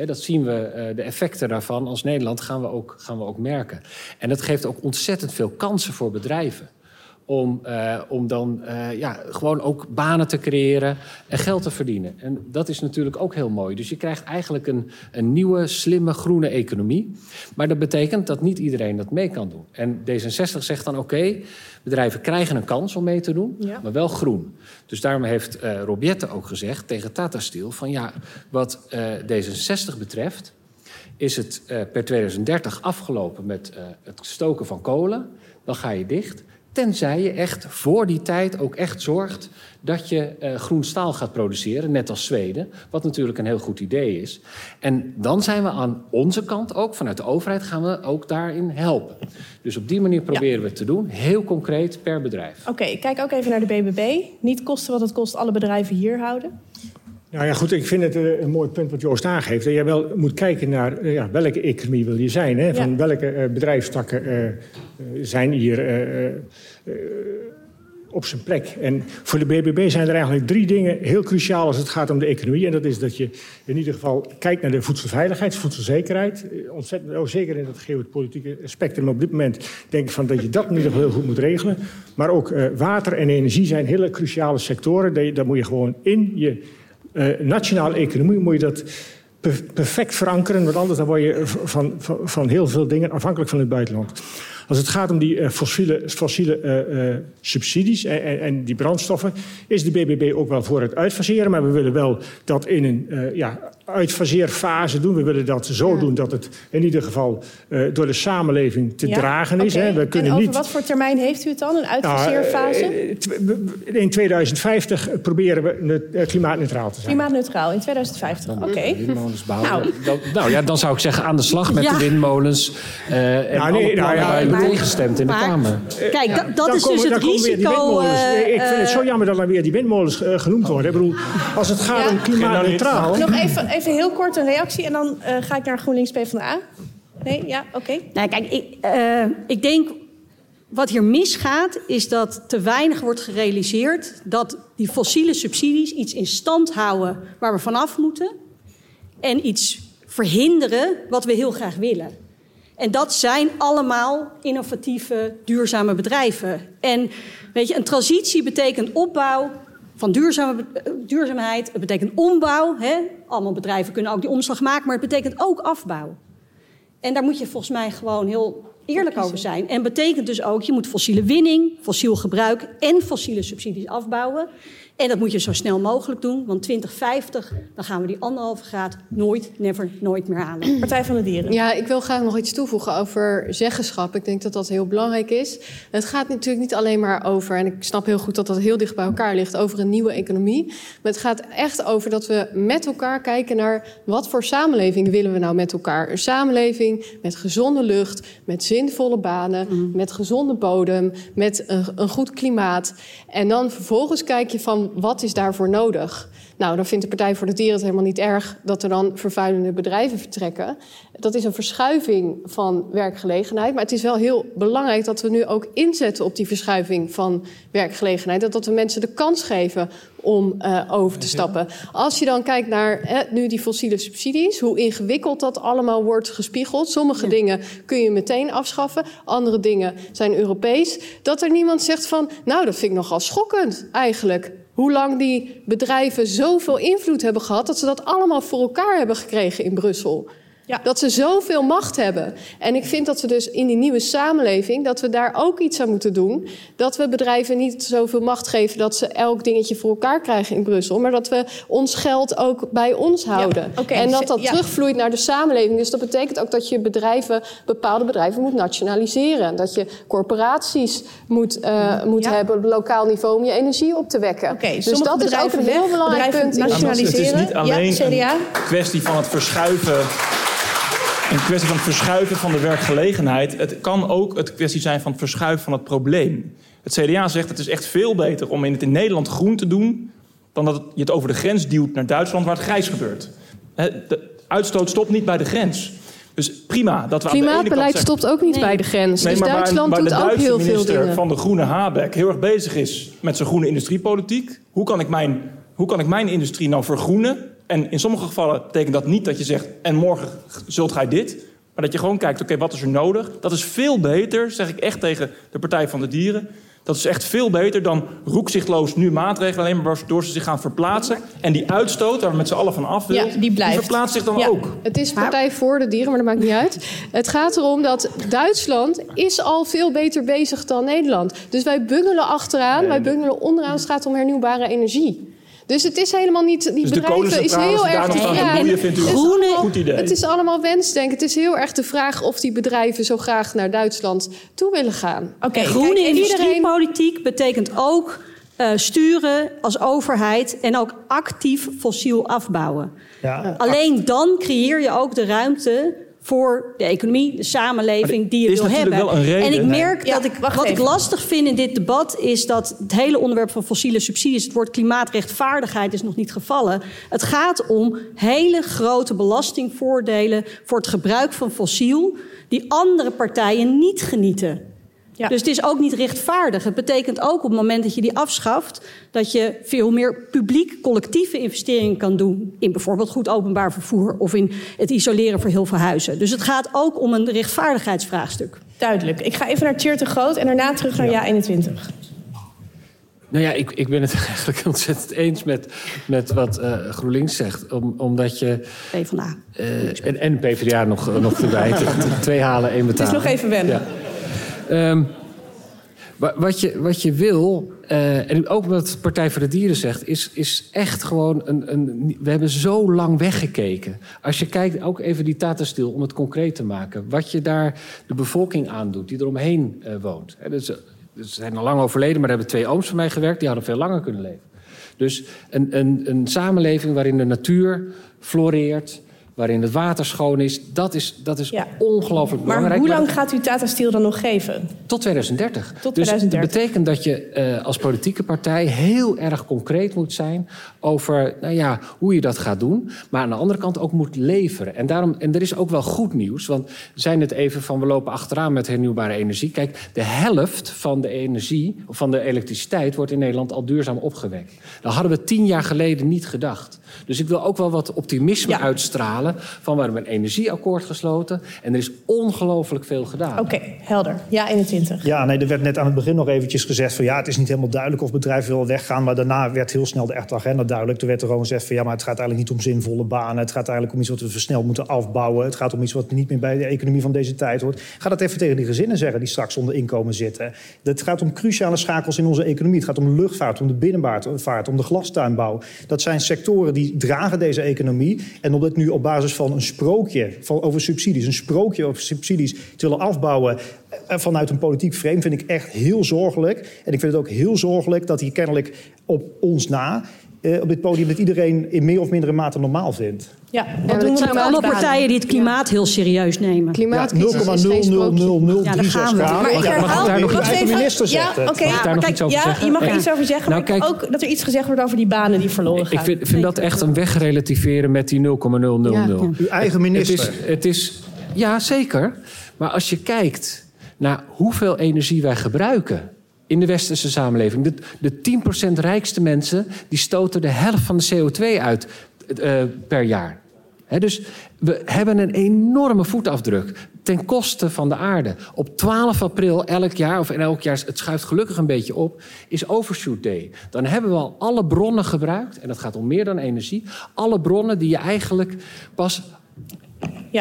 Dat zien we, de effecten daarvan als Nederland gaan we ook merken. En dat geeft ook ontzettend veel kansen voor bedrijven. Om dan gewoon ook banen te creëren en geld te verdienen. En dat is natuurlijk ook heel mooi. Dus je krijgt eigenlijk een nieuwe, slimme, groene economie. Maar dat betekent dat niet iedereen dat mee kan doen. En D66 zegt dan, oké, bedrijven krijgen een kans om mee te doen, maar wel groen. Dus daarom heeft Rob Jetten ook gezegd tegen Tata Steel van wat D66 betreft is het per 2030 afgelopen met het stoken van kolen. Dan ga je dicht. Tenzij je echt voor die tijd ook echt zorgt dat je groen staal gaat produceren, net als Zweden. Wat natuurlijk een heel goed idee is. En dan zijn we aan onze kant ook, vanuit de overheid gaan we ook daarin helpen. Dus op die manier proberen we het te doen, heel concreet per bedrijf. Oké, ik kijk ook even naar de BBB. Niet kosten wat het kost, alle bedrijven hier houden. Nou ja, goed, ik vind het een mooi punt wat Joost aangeeft. Dat je wel moet kijken naar welke economie wil je zijn. Hè? Van welke bedrijfstakken zijn hier op zijn plek. En voor de BBB zijn er eigenlijk drie dingen heel cruciaal als het gaat om de economie. En dat is dat je in ieder geval kijkt naar de voedselveiligheid, voedselzekerheid. Ontzettend, zeker in het geopolitieke spectrum op dit moment denk ik van dat je dat in ieder geval heel goed moet regelen. Maar ook water en energie zijn hele cruciale sectoren. Daar moet je gewoon in je nationale economie moet je dat perfect verankeren, want anders dan word je van heel veel dingen afhankelijk van het buitenland. Als het gaat om die fossiele subsidies en die brandstoffen, is de BBB ook wel voor het uitfaseren. Maar we willen wel dat in een uitfaseerfase doen. We willen dat zo doen dat het in ieder geval door de samenleving te dragen is. Okay. Hè. We kunnen en over wat voor termijn heeft u het dan, een uitfaseerfase? In 2050 proberen we klimaatneutraal te zijn. Klimaatneutraal, in 2050, oké. Nou ja, dan zou ik zeggen aan de slag met de windmolens en alle plannen waar tegengestemd in de Kamer. Kijk, dat is dus het risico. Ik vind het zo jammer dat dan weer die windmolens genoemd worden. Ik bedoel, als het gaat om klimaatneutraal... Nog even heel kort een reactie en dan ga ik naar GroenLinks PvdA. Nee? Ja, oké. Nou, kijk, ik denk wat hier misgaat is dat te weinig wordt gerealiseerd dat die fossiele subsidies iets in stand houden waar we vanaf moeten en iets verhinderen wat we heel graag willen. En dat zijn allemaal innovatieve, duurzame bedrijven. En weet je, een transitie betekent opbouw van duurzaamheid. Het betekent ombouw. Hè? Allemaal bedrijven kunnen ook die omslag maken, maar het betekent ook afbouw. En daar moet je volgens mij gewoon heel eerlijk over zijn. En betekent dus ook, je moet fossiele winning, fossiel gebruik en fossiele subsidies afbouwen. En dat moet je zo snel mogelijk doen, want 2050, dan gaan we die 1,5 graad nooit meer halen. Partij van de Dieren. Ja, ik wil graag nog iets toevoegen over zeggenschap. Ik denk dat dat heel belangrijk is. Het gaat natuurlijk niet alleen maar over, en ik snap heel goed dat dat heel dicht bij elkaar ligt, over een nieuwe economie. Maar het gaat echt over dat we met elkaar kijken naar wat voor samenleving willen we nou met elkaar. Een samenleving met gezonde lucht, met zinvolle banen, met gezonde bodem, met een goed klimaat. En dan vervolgens kijk je van, wat is daarvoor nodig? Nou, dan vindt de Partij voor de Dieren het helemaal niet erg dat er dan vervuilende bedrijven vertrekken. Dat is een verschuiving van werkgelegenheid. Maar het is wel heel belangrijk dat we nu ook inzetten op die verschuiving van werkgelegenheid. Dat we mensen de kans geven om over te stappen. Als je dan kijkt naar nu die fossiele subsidies, hoe ingewikkeld dat allemaal wordt gespiegeld. Sommige dingen kun je meteen afschaffen, andere dingen zijn Europees. Dat er niemand zegt van, nou, dat vind ik nogal schokkend eigenlijk. Hoe lang die bedrijven zoveel invloed hebben gehad dat ze dat allemaal voor elkaar hebben gekregen in Brussel. Ja. Dat ze zoveel macht hebben. En ik vind dat we dus in die nieuwe samenleving, dat we daar ook iets aan moeten doen. Dat we bedrijven niet zoveel macht geven dat ze elk dingetje voor elkaar krijgen in Brussel. Maar dat we ons geld ook bij ons houden. Ja. Okay. En dat terugvloeit naar de samenleving. Dus dat betekent ook dat je bepaalde bedrijven moet nationaliseren. Dat je corporaties moet hebben op lokaal niveau om je energie op te wekken. Okay. Dus dat is ook een heel belangrijk punt. Nationaliseren. Het is niet alleen een kwestie van het verschuiven. Een kwestie van het verschuiven van de werkgelegenheid. Het kan ook een kwestie zijn van het verschuiven van het probleem. Het CDA zegt het is echt veel beter om het in Nederland groen te doen dan dat je het over de grens duwt naar Duitsland waar het grijs gebeurt. De uitstoot stopt niet bij de grens. Dus prima dat we aan de ene kant klimaatbeleid stopt ook niet bij de grens. Dus maar Duitsland doet ook heel veel dingen. De Duitse minister van de Groene Habeck heel erg bezig is met zijn groene industriepolitiek. Hoe kan ik mijn industrie nou vergroenen? En in sommige gevallen betekent dat niet dat je zegt, en morgen zult gij dit. Maar dat je gewoon kijkt, oké, wat is er nodig? Dat is veel beter, zeg ik echt tegen de Partij van de Dieren. Dat is echt veel beter dan roekzichtloos nu maatregelen, alleen maar door ze zich gaan verplaatsen. En die uitstoot, waar we met z'n allen van af willen, die verplaatst zich dan ook. Het is Partij voor de Dieren, maar dat maakt niet uit. Het gaat erom dat Duitsland is al veel beter bezig dan Nederland. Dus wij bungelen achteraan, wij bungelen onderaan. Het gaat om hernieuwbare energie. Dus het is helemaal niet... Die dus bedrijven is heel erg de vraag. Het is allemaal wensdenken. Het is heel erg de vraag of die bedrijven zo graag naar Duitsland toe willen gaan. Okay, groene industriepolitiek betekent ook sturen als overheid en ook actief fossiel afbouwen. Ja, alleen dan creëer je ook de ruimte voor de economie, de samenleving die je wil hebben. Wel een reden. En ik merk dat ik... Wat even. Ik lastig vind in dit debat is dat het hele onderwerp van fossiele subsidies... het woord klimaatrechtvaardigheid is nog niet gevallen. Het gaat om hele grote belastingvoordelen... voor het gebruik van fossiel die andere partijen niet genieten... Ja. Dus het is ook niet rechtvaardig. Het betekent ook op het moment dat je die afschaft... dat je veel meer publiek collectieve investeringen kan doen... in bijvoorbeeld goed openbaar vervoer... of in het isoleren voor heel veel huizen. Dus het gaat ook om een rechtvaardigheidsvraagstuk. Duidelijk. Ik ga even naar Tjeerd de Groot... en daarna terug naar JA21. Nou ja, ik ben het eigenlijk ontzettend eens met wat GroenLinks zegt. Omdat je... PvdA. En PvdA nog erbij. Twee halen, één betalen. Het is nog even wennen. Ja. Wat je wil, en ook wat Partij voor de Dieren zegt... is echt gewoon we hebben zo lang weggekeken. Als je kijkt, ook even die Tata Steel, om het concreet te maken... wat je daar de bevolking aandoet, die eromheen woont. Ze zijn al lang overleden, maar daar hebben twee ooms van mij gewerkt... die hadden veel langer kunnen leven. Dus een samenleving waarin de natuur floreert... waarin het water schoon is, dat is ongelooflijk belangrijk. Maar hoe lang gaat u Tata Steel dan nog geven? Tot 2030. Dus dat betekent dat je als politieke partij... heel erg concreet moet zijn over hoe je dat gaat doen. Maar aan de andere kant ook moet leveren. En er is ook wel goed nieuws. Want zijn het even van we lopen achteraan met hernieuwbare energie. Kijk, de helft van de energie, van de elektriciteit... wordt in Nederland al duurzaam opgewekt. Dat hadden we 10 jaar geleden niet gedacht. Dus ik wil ook wel wat optimisme uitstralen... van we hebben een energieakkoord gesloten... en er is ongelooflijk veel gedaan. Oké, helder. Ja, 21. Ja, nee, er werd net aan het begin nog eventjes gezegd... van het is niet helemaal duidelijk of bedrijven wel weggaan... maar daarna werd heel snel de echte agenda duidelijk. Toen werd er gewoon gezegd van maar het gaat eigenlijk niet om zinvolle banen... het gaat eigenlijk om iets wat we versneld moeten afbouwen... het gaat om iets wat niet meer bij de economie van deze tijd hoort. Ga dat even tegen die gezinnen zeggen die straks onder inkomen zitten. Het gaat om cruciale schakels in onze economie. Het gaat om luchtvaart, om de binnenvaart, om de glastuinbouw. Dat zijn sectoren die dragen deze economie. En omdat nu op basis van een sprookje over subsidies... een sprookje over subsidies te willen afbouwen... vanuit een politiek frame vind ik echt heel zorgelijk. En ik vind het ook heel zorgelijk dat hier kennelijk op ons na... op dit podium dat iedereen in meer of mindere mate normaal vindt. Ja, dat doen we allemaal partijen die het klimaat heel serieus nemen. Klimaatcrisis is geen sprookje. Ja, daar gaan we. Maar ik herhaal daar nog iets over zeggen. Je mag er iets over zeggen. Maar kijk, ook dat er iets gezegd wordt over die banen die verloren gaan. Ik vind dat echt een wegrelativeren met die 0,000. Ja. Uw eigen minister. Het is, ja, zeker. Maar als je kijkt naar hoeveel energie wij gebruiken... in de westerse samenleving. De 10% rijkste mensen... die stoten de helft van de CO2 uit per jaar. Dus we hebben een enorme voetafdruk... ten koste van de aarde. Op 12 april elk jaar, of in elk jaar... het schuift gelukkig een beetje op, is Overshoot Day. Dan hebben we al alle bronnen gebruikt... en dat gaat om meer dan energie... alle bronnen die je eigenlijk pas...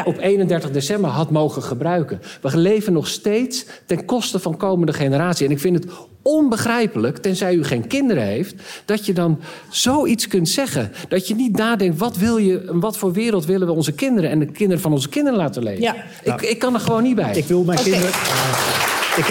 op 31 december had mogen gebruiken. We leven nog steeds ten koste van komende generatie. En ik vind het onbegrijpelijk, tenzij u geen kinderen heeft... dat je dan zoiets kunt zeggen. Dat je niet nadenkt, wat voor wereld willen we onze kinderen... en de kinderen van onze kinderen laten leven. Ja. Ik kan er gewoon niet bij. Ik wil mijn kinderen... Ik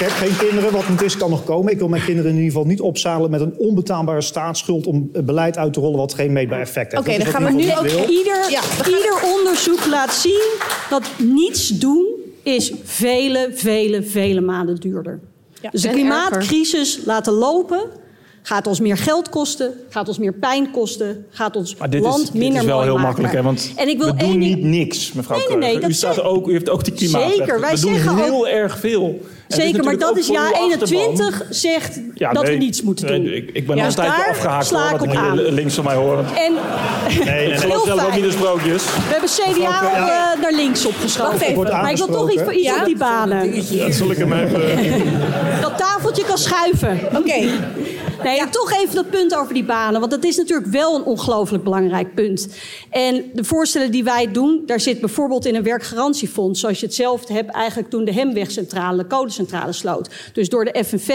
heb geen kinderen, wat niet is kan nog komen. Ik wil mijn kinderen in ieder geval niet opzadelen met een onbetaalbare staatsschuld... om beleid uit te rollen wat geen meetbaar effect heeft. Oké, dan gaan we nu ook ieder onderzoek laat zien... dat niets doen is vele, vele, vele maanden duurder. Ja, dus de klimaatcrisis laten lopen... gaat ons meer geld kosten, gaat ons meer pijn kosten... gaat ons land minder mooi maken. Dit is wel heel makkelijk, hè? Want we doen niet niks, mevrouw Kröger. U heeft ook die klimaatrecht. Zeker, wij zeggen heel erg veel. Zeker, maar dat is JA21 zegt dat we niets moeten doen. Ik ben altijd afgehaakt, hoor, dat je links van mij horen. Ik geloof zelf ook niet de sprookjes. We hebben CDA naar links opgeschoven. Maar ik wil toch iets op die banen. Dat zal ik hem even... Dat tafeltje kan schuiven. Oké. Nee, en toch even dat punt over die banen. Want dat is natuurlijk wel een ongelooflijk belangrijk punt. En de voorstellen die wij doen... daar zit bijvoorbeeld in een werkgarantiefonds... zoals je hetzelfde hebt eigenlijk toen de Hemwegcentrale... de kolencentrale sloot. Dus door de FNV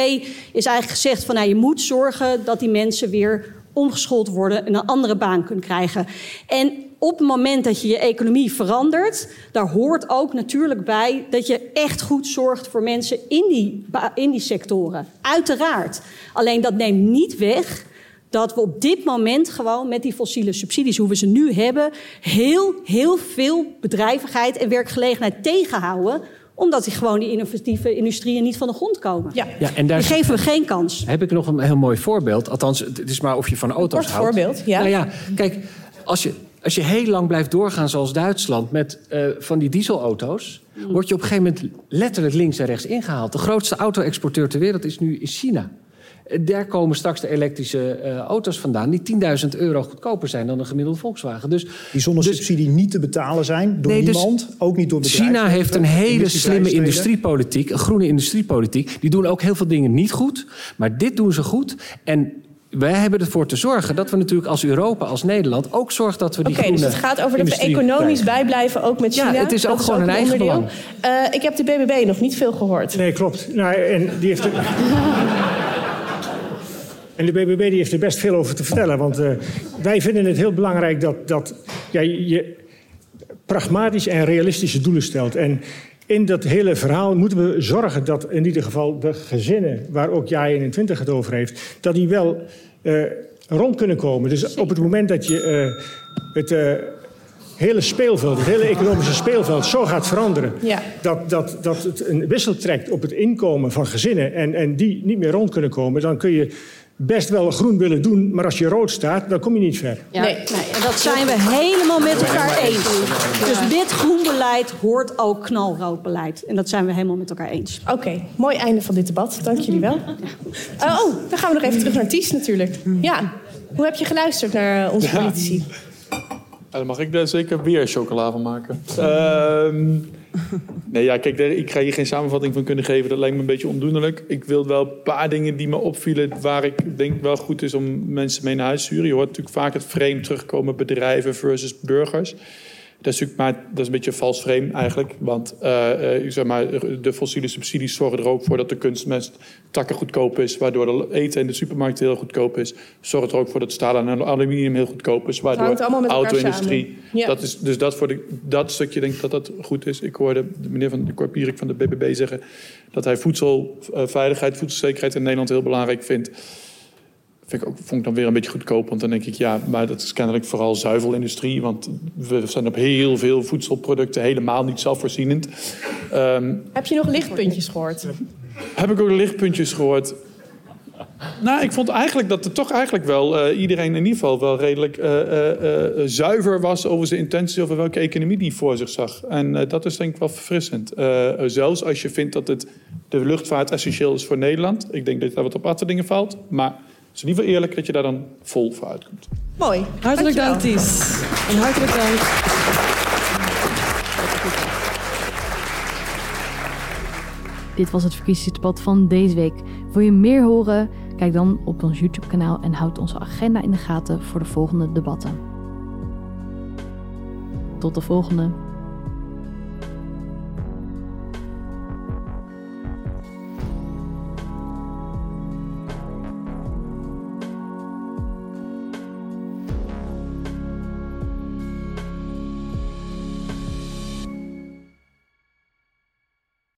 is eigenlijk gezegd... van je moet zorgen dat die mensen weer omgeschoold worden... en een andere baan kunnen krijgen. En op het moment dat je je economie verandert... daar hoort ook natuurlijk bij dat je echt goed zorgt voor mensen in die sectoren. Uiteraard. Alleen dat neemt niet weg dat we op dit moment gewoon met die fossiele subsidies, hoe we ze nu hebben, heel veel bedrijvigheid en werkgelegenheid tegenhouden, omdat die gewoon die innovatieve industrieën niet van de grond komen. Ja, en daar geven we geen kans. Heb ik nog een heel mooi voorbeeld. Althans, het is maar of je van auto's houdt. Een kort voorbeeld, ja. Nou ja, kijk, als je heel lang blijft doorgaan zoals Duitsland met van die dieselauto's, word je op een gegeven moment letterlijk links en rechts ingehaald. De grootste auto-exporteur ter wereld is nu in China. Daar komen straks de elektrische auto's vandaan die €10.000 goedkoper zijn dan een gemiddelde Volkswagen. Dus, die zonnesubsidie niet te betalen zijn door niemand, ook niet door bedrijven. China heeft een hele slimme industriepolitiek, een groene industriepolitiek. Die doen ook heel veel dingen niet goed, maar dit doen ze goed. En wij hebben ervoor te zorgen dat we natuurlijk als Europa, als Nederland, ook zorgen dat we die groene industrie... Oké, dus het gaat over dat we economisch bijblijven, ook met China. Ja, het is ook gewoon een eigen belang. Ik heb de BBB nog niet veel gehoord. Nee, klopt. Nou, en die heeft... En de BBB die heeft er best veel over te vertellen. Want wij vinden het heel belangrijk dat je pragmatische en realistische doelen stelt. En in dat hele verhaal moeten we zorgen dat in ieder geval de gezinnen, waar ook JA21 het over heeft, dat die wel rond kunnen komen. Dus op het moment dat je het hele economische speelveld zo gaat veranderen... Ja. Dat het een wissel trekt op het inkomen van gezinnen en die niet meer rond kunnen komen, dan kun je best wel groen willen doen, maar als je rood staat, dan kom je niet ver. Ja. Nee, en dat zijn we helemaal met elkaar eens. Dus dit groen beleid hoort ook knalrood beleid. En dat zijn we helemaal met elkaar eens. Oké, mooi einde van dit debat. Dank jullie wel. Dan gaan we nog even terug naar Ties natuurlijk. Ja, hoe heb je geluisterd naar onze politici? Ja, dan mag ik daar zeker weer chocola van maken. Nee, ja, kijk, ik ga hier geen samenvatting van kunnen geven. Dat lijkt me een beetje ondoenlijk. Ik wil wel een paar dingen die me opvielen, waar ik denk wel goed is om mensen mee naar huis te sturen. Je hoort natuurlijk vaak het frame terugkomen, bedrijven versus burgers. Dat is natuurlijk dat is een beetje een vals frame eigenlijk. Want zeg maar, de fossiele subsidies zorgen er ook voor dat de kunstmest takken goedkoop is, waardoor de eten in de supermarkt heel goedkoop is. Zorgt er ook voor dat staal en aluminium heel goedkoop is, waardoor de auto-industrie... Ja. Dat is, dus dat voor dat stukje denk ik dat goed is. Ik hoorde de meneer Cor Pierik van de BBB zeggen dat hij voedselveiligheid, voedselzekerheid in Nederland heel belangrijk vindt. Vond ik dan weer een beetje goedkoop. Want dan denk ik, ja, maar dat is kennelijk vooral zuivelindustrie. Want we zijn op heel veel voedselproducten helemaal niet zelfvoorzienend. Heb je nog lichtpuntjes gehoord? Heb ik ook lichtpuntjes gehoord? Nou, ik vond eigenlijk dat er toch eigenlijk wel iedereen in ieder geval wel redelijk zuiver was over zijn intenties, over welke economie die voor zich zag. En dat is denk ik wel verfrissend. Zelfs als je vindt dat de luchtvaart essentieel is voor Nederland. Ik denk dat daar wat op achter dingen valt, maar het is in ieder geval eerlijk dat je daar dan vol voor uitkomt. Mooi. Hartelijk dank, Ties. En hartelijk dank. Dit was het verkiezingsdebat van deze week. Wil je meer horen? Kijk dan op ons YouTube-kanaal en houd onze agenda in de gaten voor de volgende debatten. Tot de volgende.